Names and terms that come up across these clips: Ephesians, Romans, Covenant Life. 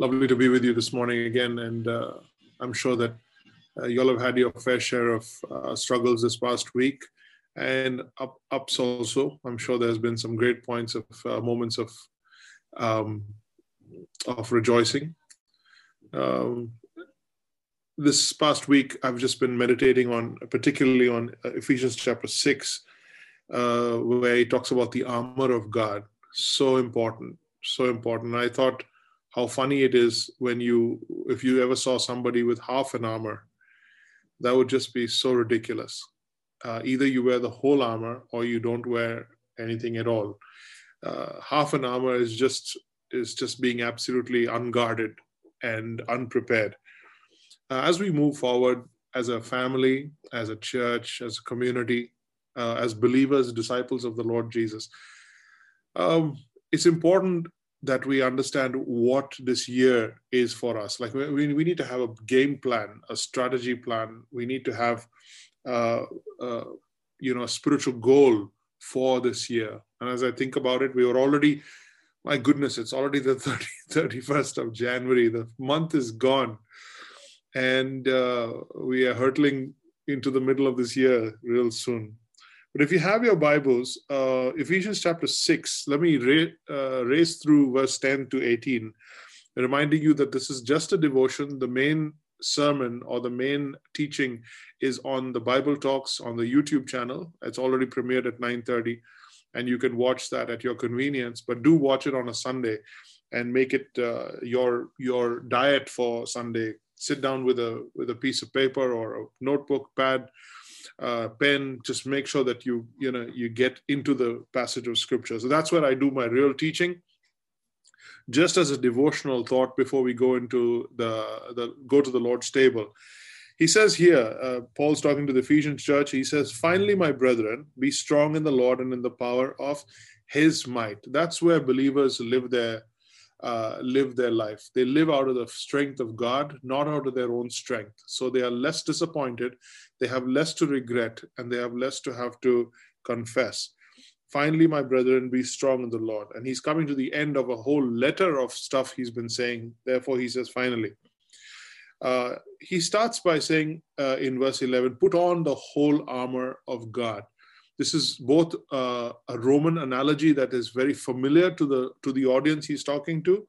Lovely to be with you this morning again, and I'm sure that you all have had your fair share of struggles this past week and ups also. I'm sure there's been some great points of moments of rejoicing. This past week, I've just been meditating on, particularly on Ephesians chapter 6, where he talks about the armor of God. So important, so important. I thought how funny it is when if you ever saw somebody with half an armor, that would just be so ridiculous. Either you wear the whole armor or you don't wear anything at all. Half an armor is just being absolutely unguarded and unprepared. As we move forward as a family, as a church, as a community, as believers, disciples of the Lord Jesus, it's important that we understand what this year is for us. Like we need to have a game plan, a strategy plan. We need to have, a spiritual goal for this year. And as I think about it, we were already, my goodness, it's already the 31st of January. The month is gone. And we are hurtling into the middle of this year real soon. But if you have your Bibles, Ephesians chapter 6, let me race through verse 10 to 18, reminding you that this is just a devotion. The main sermon or the main teaching is on the Bible Talks on the YouTube channel. It's already premiered at 9:30, and you can watch that at your convenience, but do watch it on a Sunday and make it your diet for Sunday. Sit down with a piece of paper or a notebook, pad, pen. Just make sure that you get into the passage of Scripture. So that's where I do my real teaching, just as a devotional thought before we go into go to the Lord's table. He says here, Paul's talking to the Ephesian church. He says, "Finally, my brethren, be strong in the Lord and in the power of His might." That's where believers live there. Live their life. They live out of the strength of God, not out of their own strength. So they are less disappointed, they have less to regret, and they have less to have to confess. Finally, my brethren, be strong in the Lord. And he's coming to the end of a whole letter of stuff he's been saying. Therefore, he says, finally. He starts by saying in verse 11, put on the whole armor of God. This is both a Roman analogy that is very familiar to the audience he's talking to.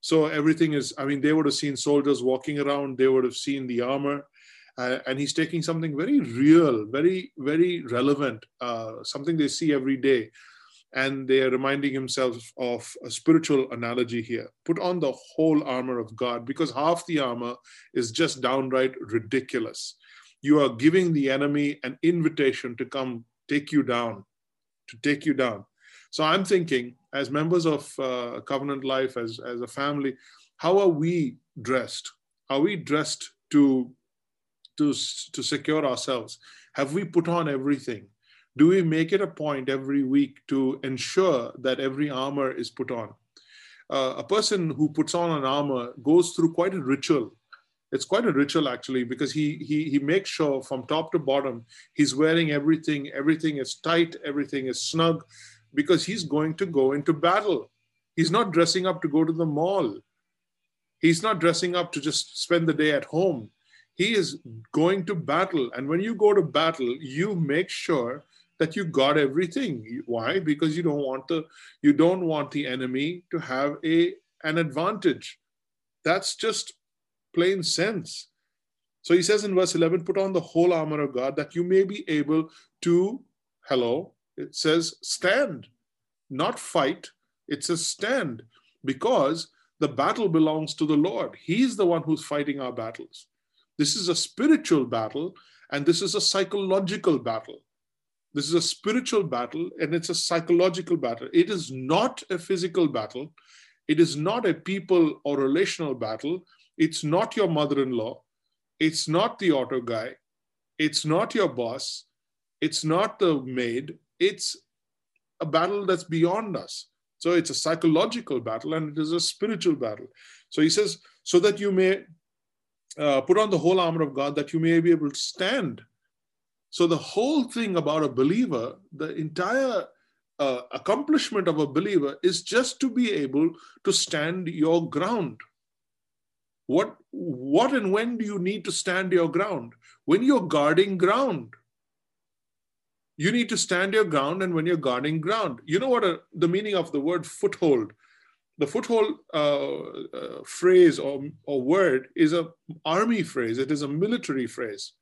So everything is, they would have seen soldiers walking around, they would have seen the armor, and he's taking something very real, very, very relevant, something they see every day. And they are reminding himself of a spiritual analogy here. Put on the whole armor of God, because half the armor is just downright ridiculous. You are giving the enemy an invitation to come take you down. So I'm thinking, as members of Covenant Life, as a family, how are we dressed? Are we dressed to secure ourselves? Have we put on everything? Do we make it a point every week to ensure that every armor is put on? A person who puts on an armor goes through quite a ritual. It's quite a ritual, actually, because he makes sure from top to bottom he's wearing everything. Everything is tight. Everything is snug, because he's going to go into battle. He's not dressing up to go to the mall. He's not dressing up to just spend the day at home. He is going to battle. And when you go to battle, you make sure that you got everything. Why? Because you don't want the enemy to have an advantage. That's just plain sense. So he says in verse 11, put on the whole armor of God that you may be able to, it says stand, not fight. It says stand, because the battle belongs to the Lord. He's the one who's fighting our battles. This is a spiritual battle, and this is a psychological battle. This is a spiritual battle, and it's a psychological battle. It is not a physical battle. It is not a people or relational battle. It's not your mother-in-law. It's not the auto guy. It's not your boss. It's not the maid. It's a battle that's beyond us. So it's a psychological battle, and it is a spiritual battle. So he says, so that you may put on the whole armor of God, that you may be able to stand. So the whole thing about a believer, the entire accomplishment of a believer is just to be able to stand your ground. What and when do you need to stand your ground? When you're guarding ground. You need to stand your ground, and when you're guarding ground, you know what the meaning of the word foothold? The foothold phrase or word is an army phrase. It is a military phrase.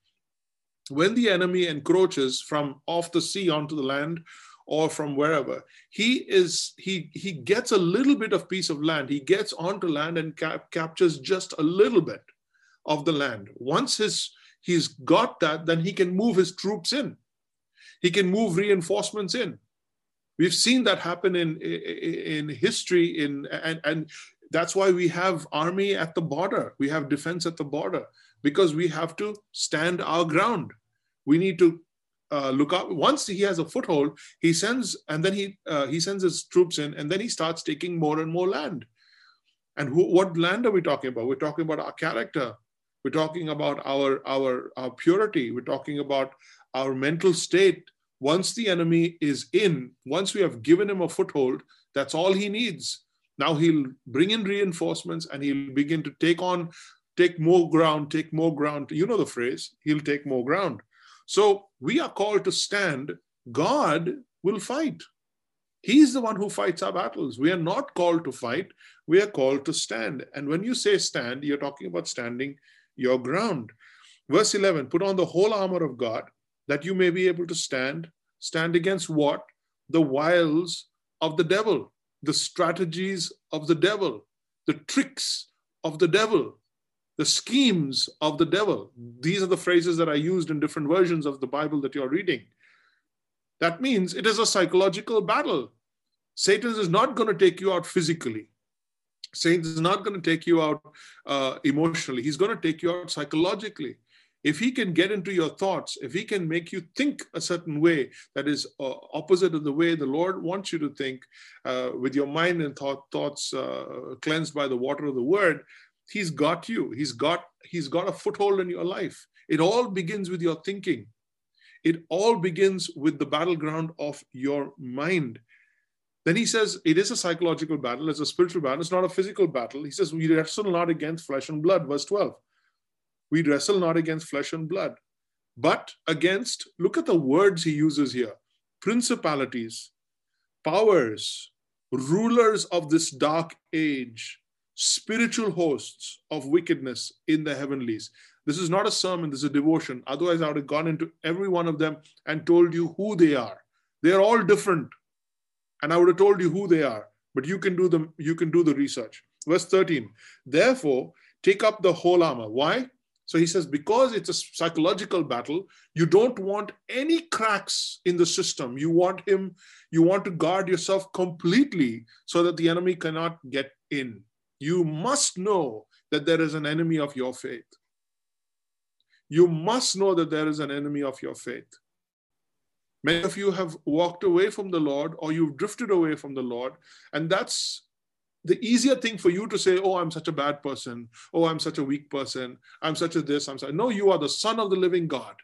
When the enemy encroaches from off the sea onto the land or from wherever, he gets a little bit of piece of land. He gets onto land and captures just a little bit of the land. Once he's got that, then he can move his troops in. He can move reinforcements in. We've seen that happen in history, and that's why we have army at the border. We have defense at the border, because we have to stand our ground. We need to look up. Once he has a foothold, he sends his troops in, and then he starts taking more and more land. And what land are we talking about? We're talking about our character. We're talking about our purity. We're talking about our mental state. Once the enemy is in, once we have given him a foothold, that's all he needs. Now he'll bring in reinforcements, and he'll begin to take more ground. You know the phrase, he'll take more ground. So we are called to stand. God will fight. He's the one who fights our battles. We are not called to fight. We are called to stand. And when you say stand, you're talking about standing your ground. Verse 11, put on the whole armor of God, that you may be able to stand against what? The wiles of the devil, the strategies of the devil, the tricks of the devil, the schemes of the devil. These are the phrases that are used in different versions of the Bible that you're reading. That means it is a psychological battle. Satan is not going to take you out physically. Satan is not going to take you out emotionally. He's going to take you out psychologically. If he can get into your thoughts, if he can make you think a certain way that is opposite of the way the Lord wants you to think, with your mind and thoughts cleansed by the water of the word, he's got you. He's got a foothold in your life. It all begins with your thinking. It all begins with the battleground of your mind. Then he says, it is a psychological battle. It's a spiritual battle. It's not a physical battle. He says, we wrestle not against flesh and blood. Verse 12. We wrestle not against flesh and blood, but against, look at the words he uses here, principalities, powers, rulers of this dark age, spiritual hosts of wickedness in the heavenlies. This is not a sermon, this is a devotion. Otherwise, I would have gone into every one of them and told you who they are. They are all different. And I would have told you who they are, but you can do the research. Verse 13, therefore, take up the whole armor. Why? So he says, because it's a psychological battle, you don't want any cracks in the system. You want to guard yourself completely so that the enemy cannot get in. You must know that there is an enemy of your faith. You must know that there is an enemy of your faith. Many of you have walked away from the Lord, or you've drifted away from the Lord, and that's the easier thing for you to say, oh, I'm such a bad person. Oh, I'm such a weak person. I'm such a this. I'm such. No, you are the son of the living God.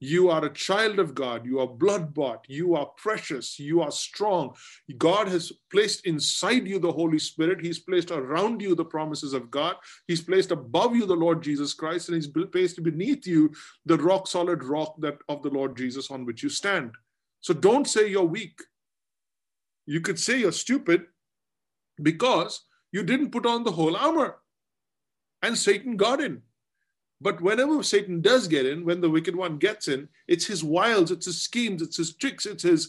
You are a child of God. You are blood bought. You are precious. You are strong. God has placed inside you the Holy Spirit. He's placed around you the promises of God. He's placed above you the Lord Jesus Christ. And he's placed beneath you the rock solid rock that of the Lord Jesus on which you stand. So don't say you're weak. You could say you're stupid, because you didn't put on the whole armor and Satan got in. But whenever Satan does get in, when the wicked one gets in, it's his wiles, it's his schemes, it's his tricks, it's his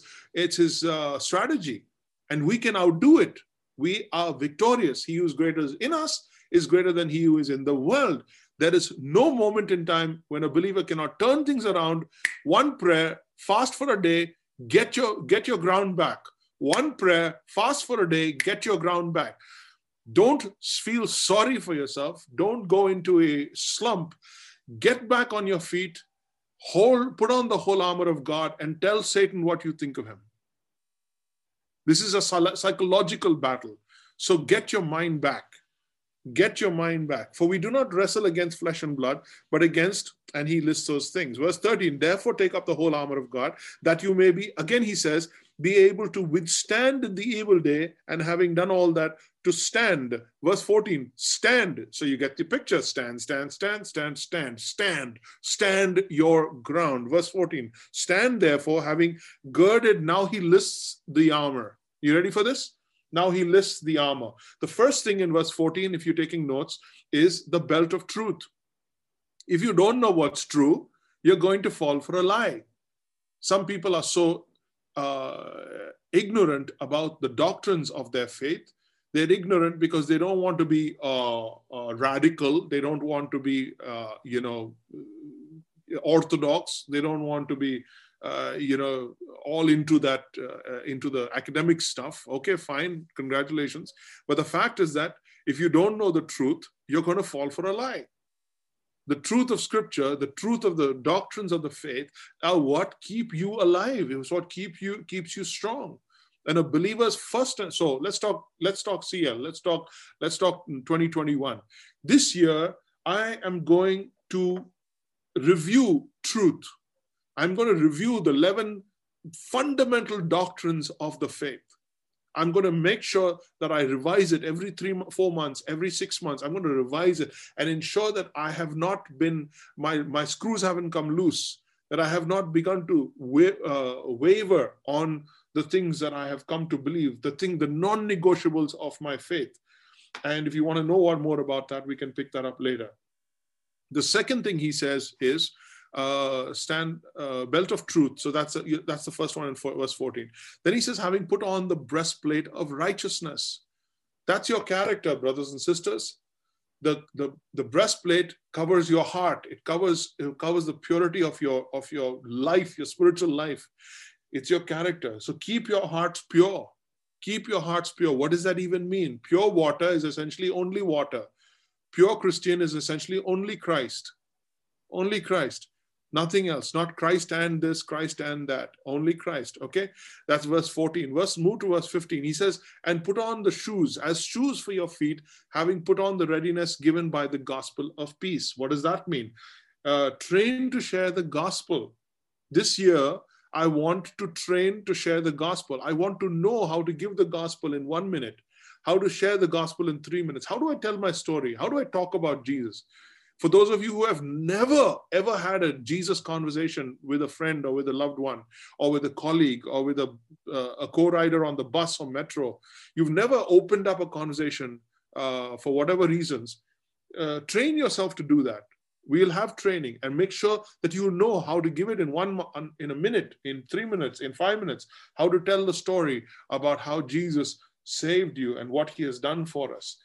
strategy. And we can outdo it. We are victorious. He who is greater in us is greater than he who is in the world. There is no moment in time when a believer cannot turn things around. One prayer, fast for a day, get your ground back. One prayer, fast for a day, get your ground back. Don't feel sorry for yourself. Don't go into a slump. Get back on your feet. Put on the whole armor of God and tell Satan what you think of him. This is a psychological battle. So get your mind back. Get your mind back. For we do not wrestle against flesh and blood, but against, and he lists those things. Verse 13, therefore take up the whole armor of God, that you may be, again he says, be able to withstand in the evil day, and having done all that, to stand. Verse 14, stand. So you get the picture. Stand, stand, stand, stand, stand, stand, stand your ground. Verse 14, stand therefore, having girded. Now he lists the armor. You ready for this? Now he lists the armor. The first thing in verse 14, if you're taking notes, is the belt of truth. If you don't know what's true, you're going to fall for a lie. Some people are so ignorant about the doctrines of their faith. They're ignorant because they don't want to be radical. They don't want to be, orthodox. They don't want to be, all into that, into the academic stuff. Okay, fine, congratulations. But the fact is that if you don't know the truth, you're going to fall for a lie. The truth of scripture, the truth of the doctrines of the faith are what keep you alive. It's what keeps you strong. And a believer's first, so let's talk CL, let's talk 2021. This year, I am going to review truth. I'm going to review the 11 fundamental doctrines of the faith. I'm going to make sure that I revise it every 3-4 months, every 6 months. I'm going to revise it and ensure that I have not been, my screws haven't come loose, that I have not begun to waver on the things that I have come to believe, the non-negotiables of my faith. And if you want to know what more about that, we can pick that up later. The second thing he says is, belt of truth. So that's the first one in verse 14. Then he says, having put on the breastplate of righteousness. That's your character, brothers and sisters. The breastplate covers your heart. It covers the purity of your life, your spiritual life. It's your character. So keep your hearts pure. Keep your hearts pure. What does that even mean? Pure water is essentially only water. Pure Christian is essentially only Christ. Only Christ. Nothing else, not Christ and this, Christ and that, only Christ, okay? That's verse 14. Move to verse 15. He says, and put on the shoes, as shoes for your feet, having put on the readiness given by the gospel of peace. What does that mean? Train to share the gospel. This year, I want to train to share the gospel. I want to know how to give the gospel in 1 minute, how to share the gospel in 3 minutes. How do I tell my story? How do I talk about Jesus? For those of you who have never, ever had a Jesus conversation with a friend or with a loved one or with a colleague or with a co-rider on the bus or metro, you've never opened up a conversation for whatever reasons, train yourself to do that. We'll have training and make sure that you know how to give it in a minute, in 3 minutes, in 5 minutes, how to tell the story about how Jesus saved you and what he has done for us.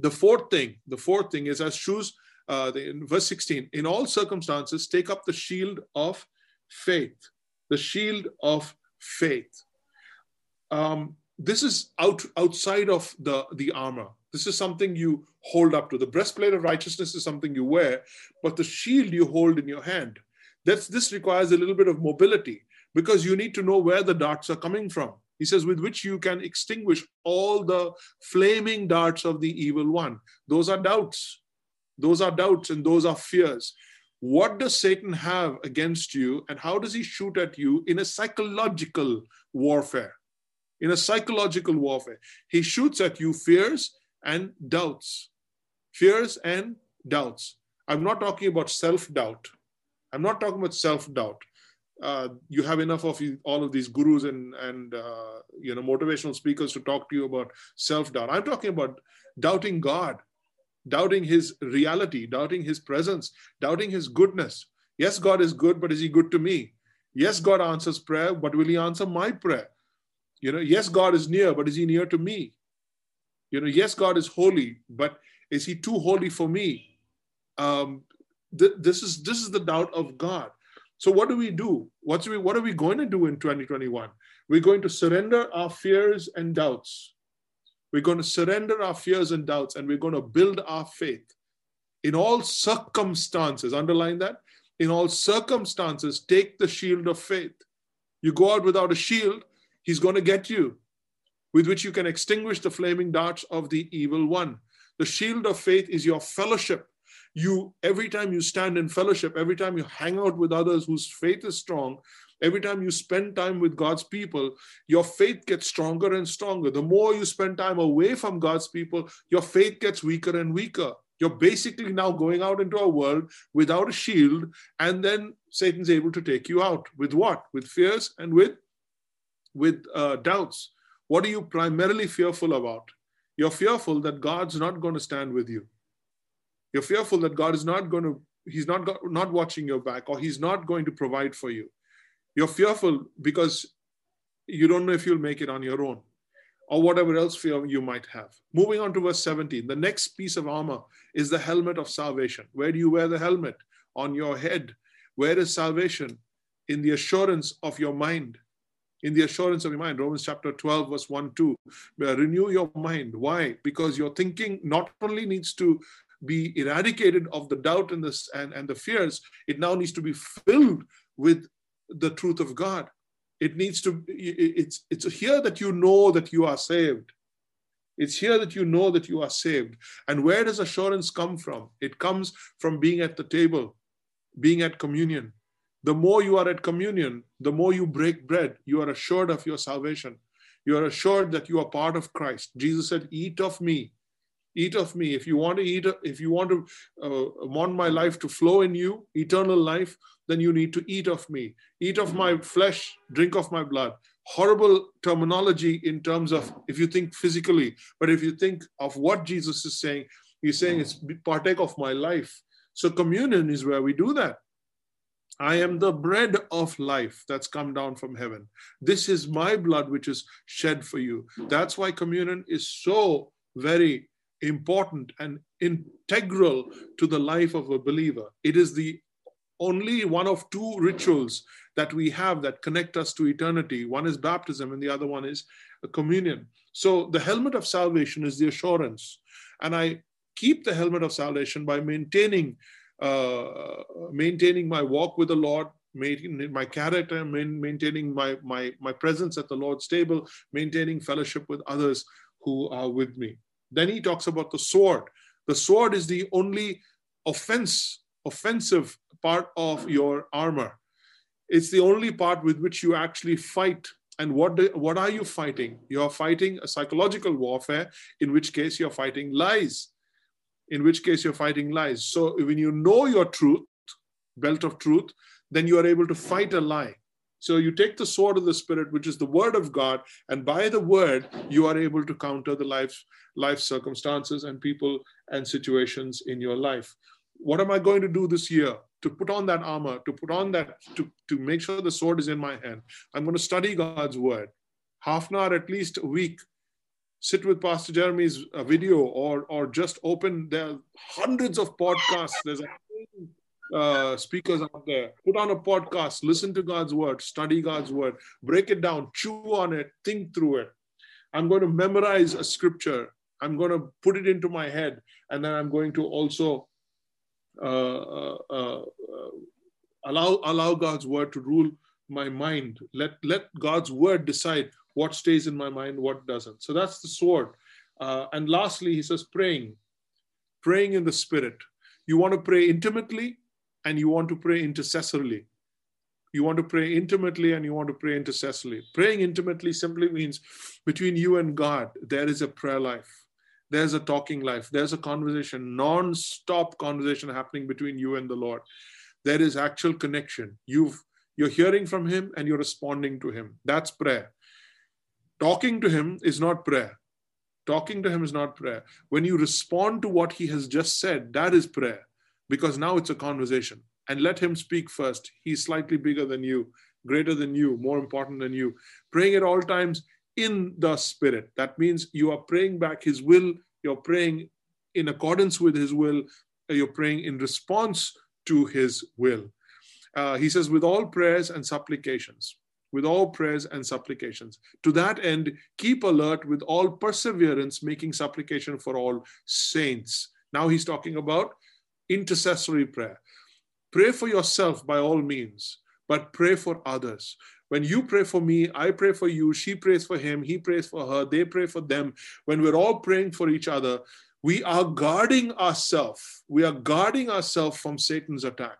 The fourth thing is as shoes, in verse 16, in all circumstances, take up the shield of faith. The shield of faith. This is outside of the armor. This is something you hold up to. The breastplate of righteousness is something you wear, but the shield you hold in your hand. This requires a little bit of mobility because you need to know where the darts are coming from. He says, with which you can extinguish all the flaming darts of the evil one. Those are doubts. Those are doubts and those are fears. What does Satan have against you and how does he shoot at you in a psychological warfare? In a psychological warfare, he shoots at you fears and doubts. Fears and doubts. I'm not talking about self-doubt. I'm not talking about self-doubt. You have enough of all of these gurus and motivational speakers to talk to you about self-doubt. I'm talking about doubting God, doubting his reality, doubting his presence, doubting his goodness. Yes, God is good, but is he good to me? Yes, God answers prayer, but will he answer my prayer? Yes, God is near, but is he near to me? Yes, God is holy, but is he too holy for me? This is the doubt of God. So what do we do? What are we going to do in 2021? We're going to surrender our fears and doubts. We're going to surrender our fears and doubts, and we're going to build our faith. In all circumstances, underline that, in all circumstances, take the shield of faith. You go out without a shield, he's going to get you, with which you can extinguish the flaming darts of the evil one. The shield of faith is your fellowship. Every time you stand in fellowship, every time you hang out with others whose faith is strong, Every time you spend time with God's people, your faith gets stronger and stronger. The more you spend time away from God's people, your faith gets weaker and weaker. You're basically now going out into a world without a shield, and then Satan's able to take you out. With what? With fears and with doubts. What are you primarily fearful about? You're fearful that God's not going to stand with you. You're fearful that God is not going to, he's not watching your back, or he's not going to provide for you. You're fearful because you don't know if you'll make it on your own, or whatever else fear you might have. Moving on to verse 17, the next piece of armor is the helmet of salvation. Where do you wear the helmet? On your head. Where is salvation? In the assurance of your mind. In the assurance of your mind. Romans chapter 12, verse 1-2. Renew your mind. Why? Because your thinking not only needs to be eradicated of the doubt and the fears, it now needs to be filled with the truth of God. It needs to, it's here that you know that you are saved. It's here that you know that you are saved. And where does assurance come from? It comes from being at the table, being at communion. The more you are at communion, the more you break bread, you are assured of your salvation. You are assured that you are part of Christ. Jesus said, eat of me. Eat of me. If you want to eat, if you want to want my life to flow in you, eternal life, then you need to eat of me. Eat of my flesh, drink of my blood. Horrible terminology in terms of if you think physically, but if you think of what Jesus is saying, he's saying it's partake of my life. So communion is where we do that. I am the bread of life that's come down from heaven. This is my blood which is shed for you. That's why communion is so very important and integral to the life of a believer. It is the only one of two rituals that we have that connect us to eternity. One is baptism and the other one is communion. So the helmet of salvation is the assurance. And I keep the helmet of salvation by maintaining my walk with the Lord, maintaining my character, maintaining my presence at the Lord's table, maintaining fellowship with others who are with me. Then he talks about the sword. The sword is the only offensive part of your armor. It's the only part with which you actually fight. And what are you fighting? You're fighting a psychological warfare, in which case you're fighting lies. In which case you're fighting lies. So when you know your truth, belt of truth, then you are able to fight a lie. So you take the sword of the Spirit, which is the word of God, and by the word, you are able to counter the life circumstances and people and situations in your life. What am I going to do this year to put on that armor, to put on that, to make sure the sword is in my hand? I'm going to study God's word. Half an hour, at least a week. Sit with Pastor Jeremy's video or just open. There are hundreds of podcasts. There's speakers out there. Put on a podcast, listen to God's word, study God's word, break it down, chew on it, think through it. I'm going to memorize a scripture. I'm going to put it into my head, and then I'm going to also allow God's word to rule my mind. Let God's word decide what stays in my mind, what doesn't. So that's the sword. And lastly, he says praying in the Spirit. You want to pray intimately, and you want to pray intercessorily. You want to pray intimately and you want to pray intercessorily. Praying intimately simply means between you and God, there is a prayer life. There's a talking life. There's a conversation, non-stop conversation happening between you and the Lord. There is actual connection. You're hearing from him and you're responding to him. That's prayer. Talking to him is not prayer. Talking to him is not prayer. When you respond to what he has just said, that is prayer. Because now it's a conversation. And let him speak first. He's slightly bigger than you, greater than you, more important than you. Praying at all times in the Spirit. That means you are praying back his will. You're praying in accordance with his will. You're praying in response to his will. He says, with all prayers and supplications. With all prayers and supplications. To that end, keep alert with all perseverance, making supplication for all saints. Now he's talking about intercessory prayer. Pray for yourself by all means, but pray for others. When you pray for me, I pray for you, she prays for him, he prays for her, they pray for them. When we're all praying for each other, we are guarding ourselves. We are guarding ourselves from Satan's attack.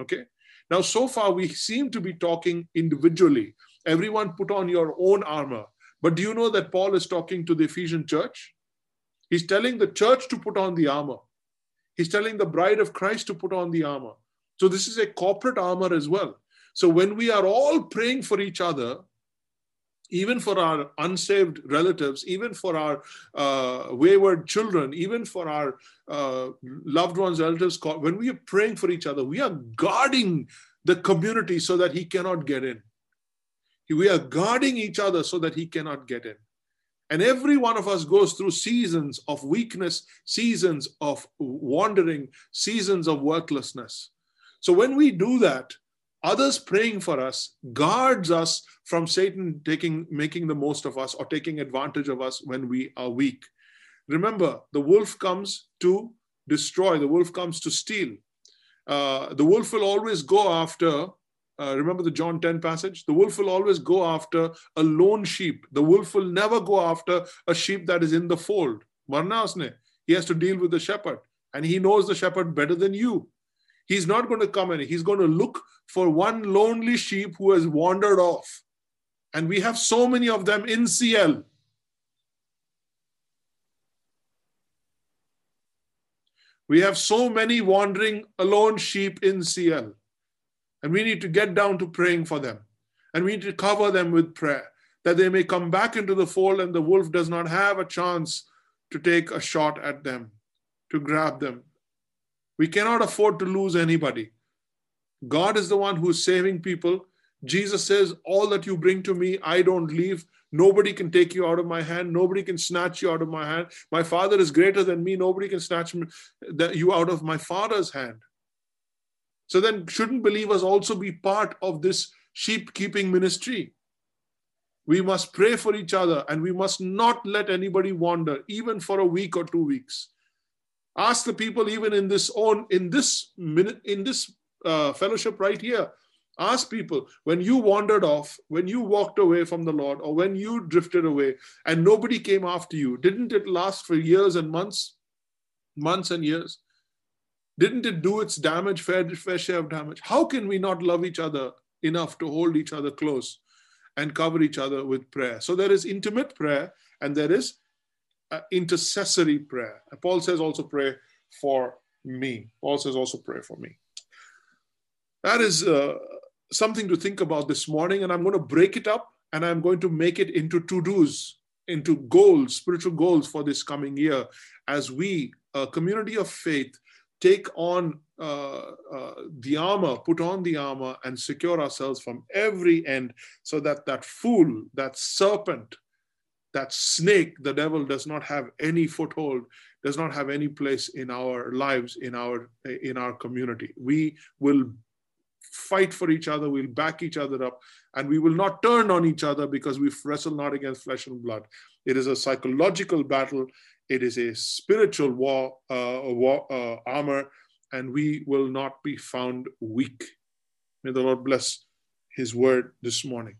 Okay? Now, so far, we seem to be talking individually. Everyone put on your own armor. But do you know that Paul is talking to the Ephesian church? He's telling the church to put on the armor. He's telling the bride of Christ to put on the armor. So this is a corporate armor as well. So when we are all praying for each other, even for our unsaved relatives, even for our wayward children, even for our loved ones, relatives, when we are praying for each other, we are guarding the community so that he cannot get in. We are guarding each other so that he cannot get in. And every one of us goes through seasons of weakness, seasons of wandering, seasons of worthlessness. So when we do that, others praying for us guards us from Satan making the most of us or taking advantage of us when we are weak. Remember, the wolf comes to destroy. The wolf comes to steal. The wolf will always go after, remember the John 10 passage? The wolf will always go after a lone sheep. The wolf will never go after a sheep that is in the fold. He has to deal with the shepherd. And he knows the shepherd better than you. He's not going to come in. He's going to look for one lonely sheep who has wandered off. And we have so many of them in CL. We have so many wandering alone sheep in CL. And we need to get down to praying for them. And we need to cover them with prayer, that they may come back into the fold and the wolf does not have a chance to take a shot at them, to grab them. We cannot afford to lose anybody. God is the one who's saving people. Jesus says, all that you bring to me, I don't leave. Nobody can take you out of my hand. Nobody can snatch you out of my hand. My Father is greater than me. Nobody can snatch you out of my Father's hand. So then shouldn't believers also be part of this sheep-keeping ministry? We must pray for each other and we must not let anybody wander, even for a week or 2 weeks. Ask the people even in this fellowship right here. Ask people, when you wandered off, when you walked away from the Lord, or when you drifted away and nobody came after you, didn't it last for years and months? Months and years? Didn't it do its damage, fair share of damage? How can we not love each other enough to hold each other close and cover each other with prayer? So there is intimate prayer and there is intercessory prayer. Paul says also pray for me. That is something to think about this morning, and I'm going to break it up and I'm going to make it into to-dos, into goals, spiritual goals for this coming year as we, a community of faith, take on the armor, put on the armor and secure ourselves from every end so that that fool, that serpent, that snake, the devil, does not have any foothold, does not have any place in our lives, in our community. We will fight for each other, we'll back each other up, and we will not turn on each other because we wrestle not against flesh and blood. It is a psychological battle. It is a spiritual war, armor, and we will not be found weak. May the Lord bless his word this morning.